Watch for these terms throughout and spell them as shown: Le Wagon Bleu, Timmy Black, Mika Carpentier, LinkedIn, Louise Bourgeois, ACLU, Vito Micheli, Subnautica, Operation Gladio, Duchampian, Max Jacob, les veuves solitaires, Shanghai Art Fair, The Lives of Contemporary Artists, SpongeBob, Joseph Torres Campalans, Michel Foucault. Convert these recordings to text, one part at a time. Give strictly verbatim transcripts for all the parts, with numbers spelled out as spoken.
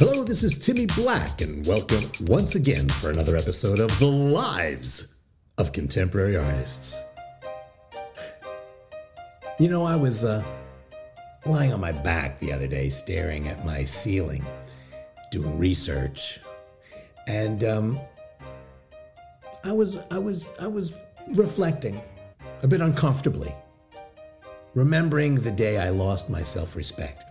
Hello, this is Timmy Black, and welcome once again for another episode of The Lives of Contemporary Artists. You know, I was uh, lying on my back the other day, staring at my ceiling, doing research, and um, I was, I was, I was reflecting a bit uncomfortably, remembering the day I lost my self-respect.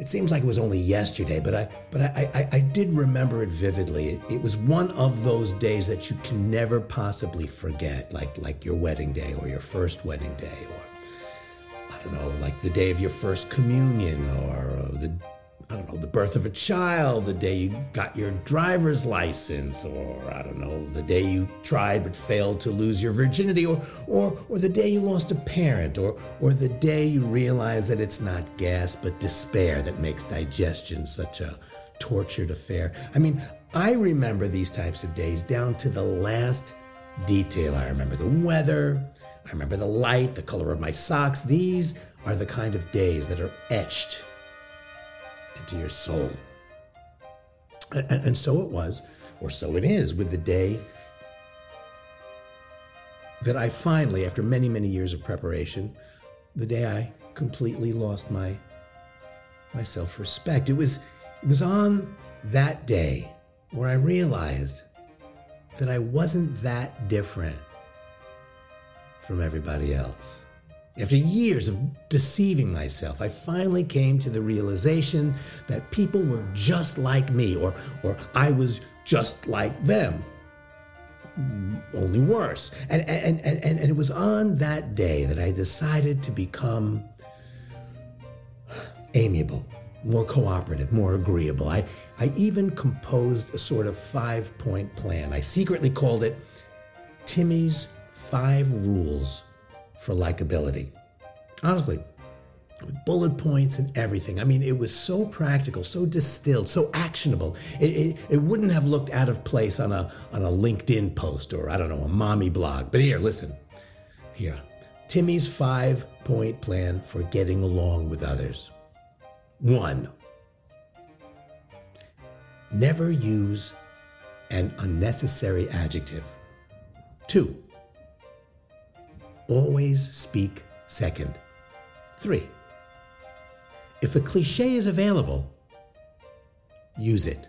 It seems like it was only yesterday, but I but I, I, I did remember it vividly. It, it was one of those days that you can never possibly forget, like like your wedding day or your first wedding day, or I don't know, like the day of your first communion, or the I don't know, the birth of a child, the day you got your driver's license, or I don't know, the day you tried but failed to lose your virginity, or or or the day you lost a parent, or or the day you realize that it's not gas but despair that makes digestion such a tortured affair. I mean, I remember these types of days down to the last detail. I remember the weather, I remember the light, the color of my socks. These are the kind of days that are etched into your soul. And, and so it was, or so it is, with the day that I finally, after many, many years of preparation, the day I completely lost my, my self-respect. It was, it was on that day where I realized that I wasn't that different from everybody else. After years of deceiving myself, I finally came to the realization that people were just like me, or or I was just like them, only worse. And, and, and, and it was on that day that I decided to become amiable, more cooperative, more agreeable. I, I even composed a sort of five-point plan. I secretly called it Timmy's Five Rules for Likability. Honestly, with bullet points and everything. I mean, it was so practical, so distilled, so actionable. It, it, it wouldn't have looked out of place on a on a LinkedIn post or, I don't know, a mommy blog. But here, listen. Here, Timmy's five-point plan for getting along with others. One, never use an unnecessary adjective. Two, always speak second. Three, if a cliche is available, use it.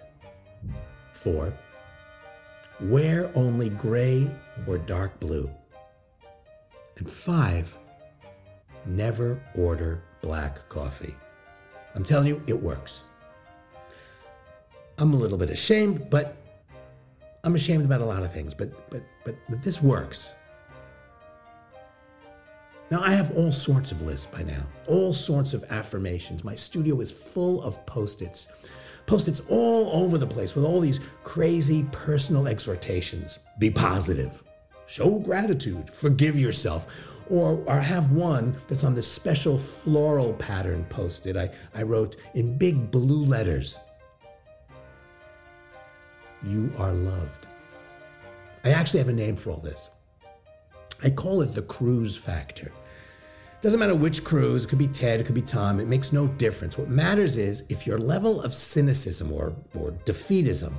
Four, wear only gray or dark blue. And five, never order black coffee. I'm telling you, it works. I'm a little bit ashamed, but I'm ashamed about a lot of things, but but but, but this works. Now, I have all sorts of lists by now, all sorts of affirmations. My studio is full of Post-its. Post-its all over the place with all these crazy personal exhortations. Be positive, show gratitude, forgive yourself, or, or have one that's on this special floral pattern Post-it I, I wrote in big blue letters. You are loved. I actually have a name for all this. I call it the cruise factor. Doesn't matter which cruise, it could be Ted, it could be Tom, it makes no difference. What matters is if your level of cynicism or, or defeatism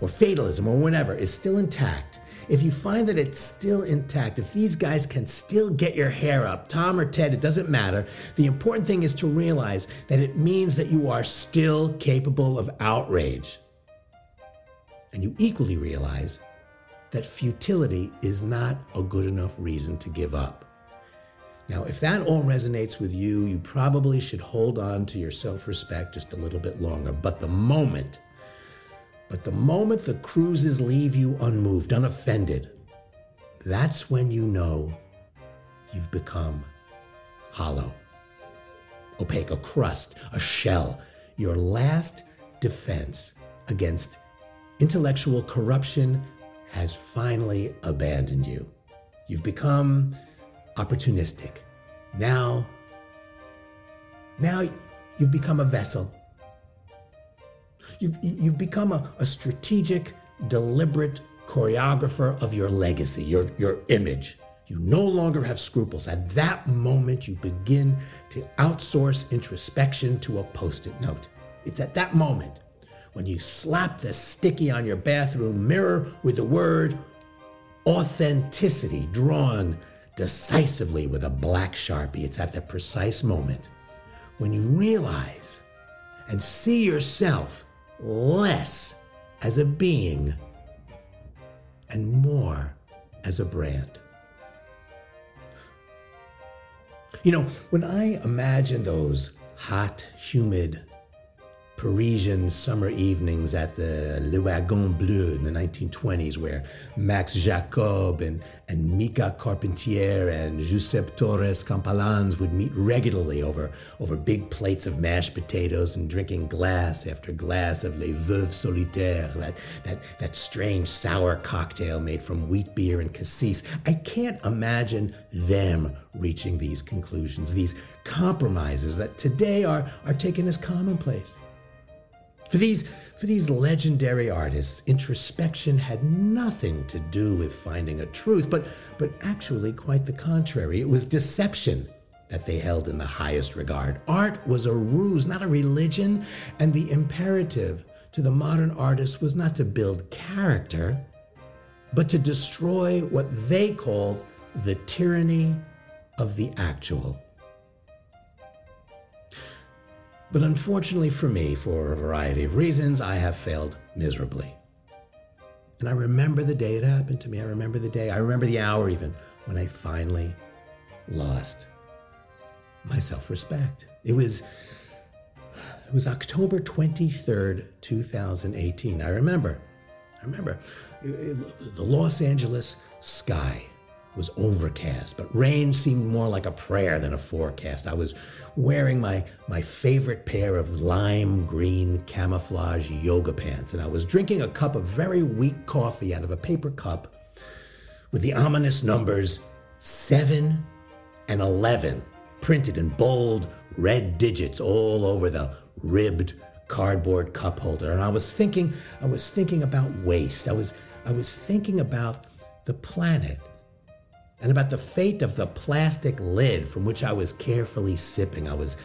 or fatalism or whatever is still intact, if you find that it's still intact, if these guys can still get your hair up, Tom or Ted, it doesn't matter. The important thing is to realize that it means that you are still capable of outrage. And you equally realize that futility is not a good enough reason to give up. Now, if that all resonates with you, you probably should hold on to your self-respect just a little bit longer. But the moment, but the moment the cruises leave you unmoved, unoffended, that's when you know you've become hollow, opaque, a crust, a shell. Your last defense against intellectual corruption has finally abandoned you. You've become opportunistic. Now, now you've become a vessel. You've, you've become a, a strategic, deliberate choreographer of your legacy, your, your image. You no longer have scruples. At that moment, you begin to outsource introspection to a Post-it note. It's at that moment when you slap the sticky on your bathroom mirror with the word authenticity drawn decisively with a black Sharpie. It's at the precise moment when you realize and see yourself less as a being and more as a brand. You know, when I imagine those hot, humid Parisian summer evenings at the Le Wagon Bleu in the nineteen twenties, where Max Jacob and, and Mika Carpentier and Joseph Torres Campalans would meet regularly over, over big plates of mashed potatoes and drinking glass after glass of les veuves solitaires, that, that, that strange sour cocktail made from wheat beer and cassis. I can't imagine them reaching these conclusions, these compromises that today are, are taken as commonplace. For these, for these legendary artists, introspection had nothing to do with finding a truth, but, but actually quite the contrary. It was deception that they held in the highest regard. Art was a ruse, not a religion, and the imperative to the modern artist was not to build character, but to destroy what they called the tyranny of the actual. But unfortunately for me, for a variety of reasons, I have failed miserably. And I remember the day it happened to me. I remember the day, I remember the hour even, when I finally lost my self-respect. It was, it was October twenty-third, twenty eighteen. I remember, I remember. The Los Angeles sky was overcast, but rain seemed more like a prayer than a forecast. I was wearing my, my favorite pair of lime green camouflage yoga pants, and I was drinking a cup of very weak coffee out of a paper cup with the ominous numbers seven and eleven printed in bold red digits all over the ribbed cardboard cup holder. And I was thinking, I was thinking about waste. I was, I was thinking about the planet and about the fate of the plastic lid from which I was carefully sipping. I was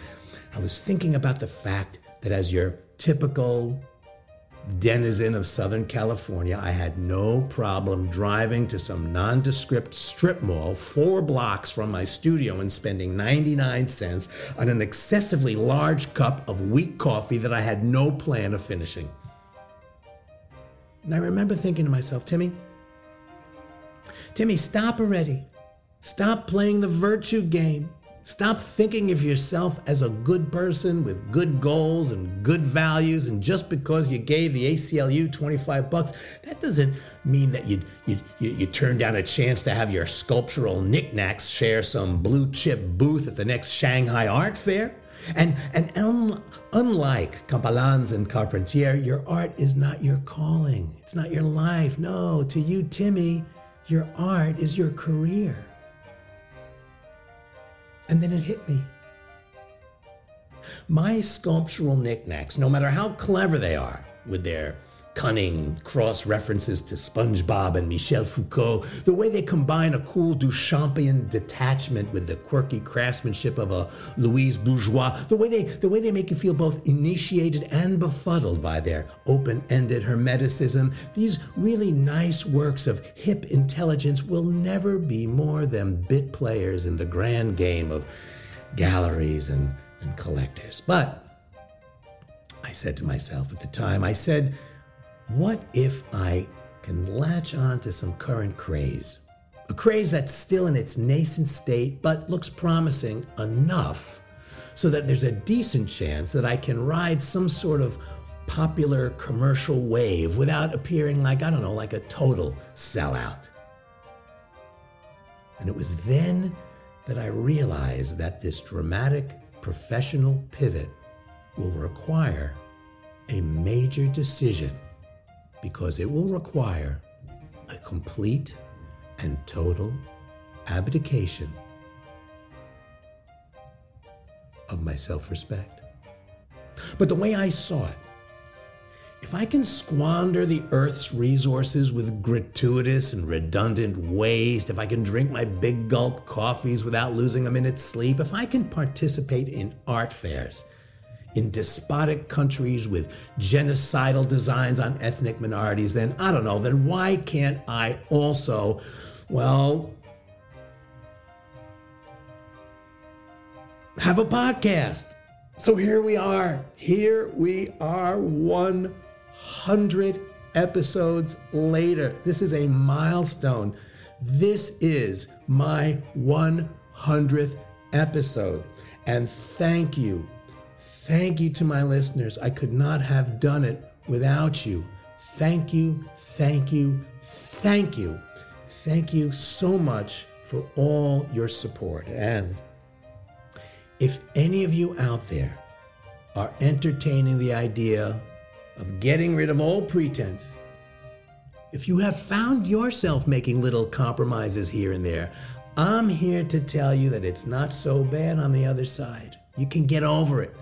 I was thinking about the fact that as your typical denizen of Southern California, I had no problem driving to some nondescript strip mall four blocks from my studio and spending ninety-nine cents on an excessively large cup of weak coffee that I had no plan of finishing. And I remember thinking to myself, Timmy, Timmy, stop already. Stop playing the virtue game. Stop thinking of yourself as a good person with good goals and good values. And just because you gave the A C L U twenty-five bucks, that doesn't mean that you you you turned down a chance to have your sculptural knickknacks share some blue chip booth at the next Shanghai Art Fair. And and un, unlike Campalans and Carpentier, your art is not your calling. It's not your life. No, to you, Timmy, your art is your career. And then it hit me. My sculptural knickknacks, no matter how clever they are, with their cunning cross-references to SpongeBob and Michel Foucault, the way they combine a cool Duchampian detachment with the quirky craftsmanship of a Louise Bourgeois, the way they the way they make you feel both initiated and befuddled by their open-ended hermeticism, these really nice works of hip intelligence will never be more than bit players in the grand game of galleries and, and collectors. But I said to myself at the time, I said, what if I can latch on to some current craze? A craze that's still in its nascent state, but looks promising enough so that there's a decent chance that I can ride some sort of popular commercial wave without appearing like, I don't know, like a total sellout. And it was then that I realized that this dramatic professional pivot will require a major decision, because it will require a complete and total abdication of my self-respect. But the way I saw it, if I can squander the earth's resources with gratuitous and redundant waste, if I can drink my big gulp coffees without losing a minute's sleep, if I can participate in art fairs, in despotic countries with genocidal designs on ethnic minorities, then I don't know, then why can't I also, well, have a podcast? So here we are, here we are one hundred episodes later. This is a milestone. This is my one hundredth episode. And thank you. Thank you to my listeners. I could not have done it without you. Thank you, thank you, thank you. Thank you so much for all your support. And if any of you out there are entertaining the idea of getting rid of all pretense, if you have found yourself making little compromises here and there, I'm here to tell you that it's not so bad on the other side. You can get over it.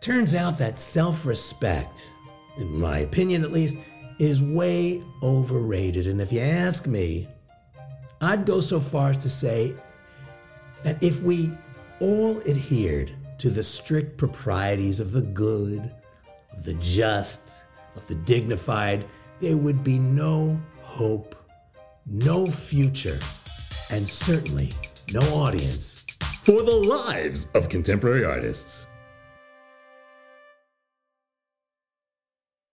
Turns out that self-respect, in my opinion at least, is way overrated. And if you ask me, I'd go so far as to say that if we all adhered to the strict proprieties of the good, of the just, of the dignified, there would be no hope, no future, and certainly no audience for the lives of contemporary artists.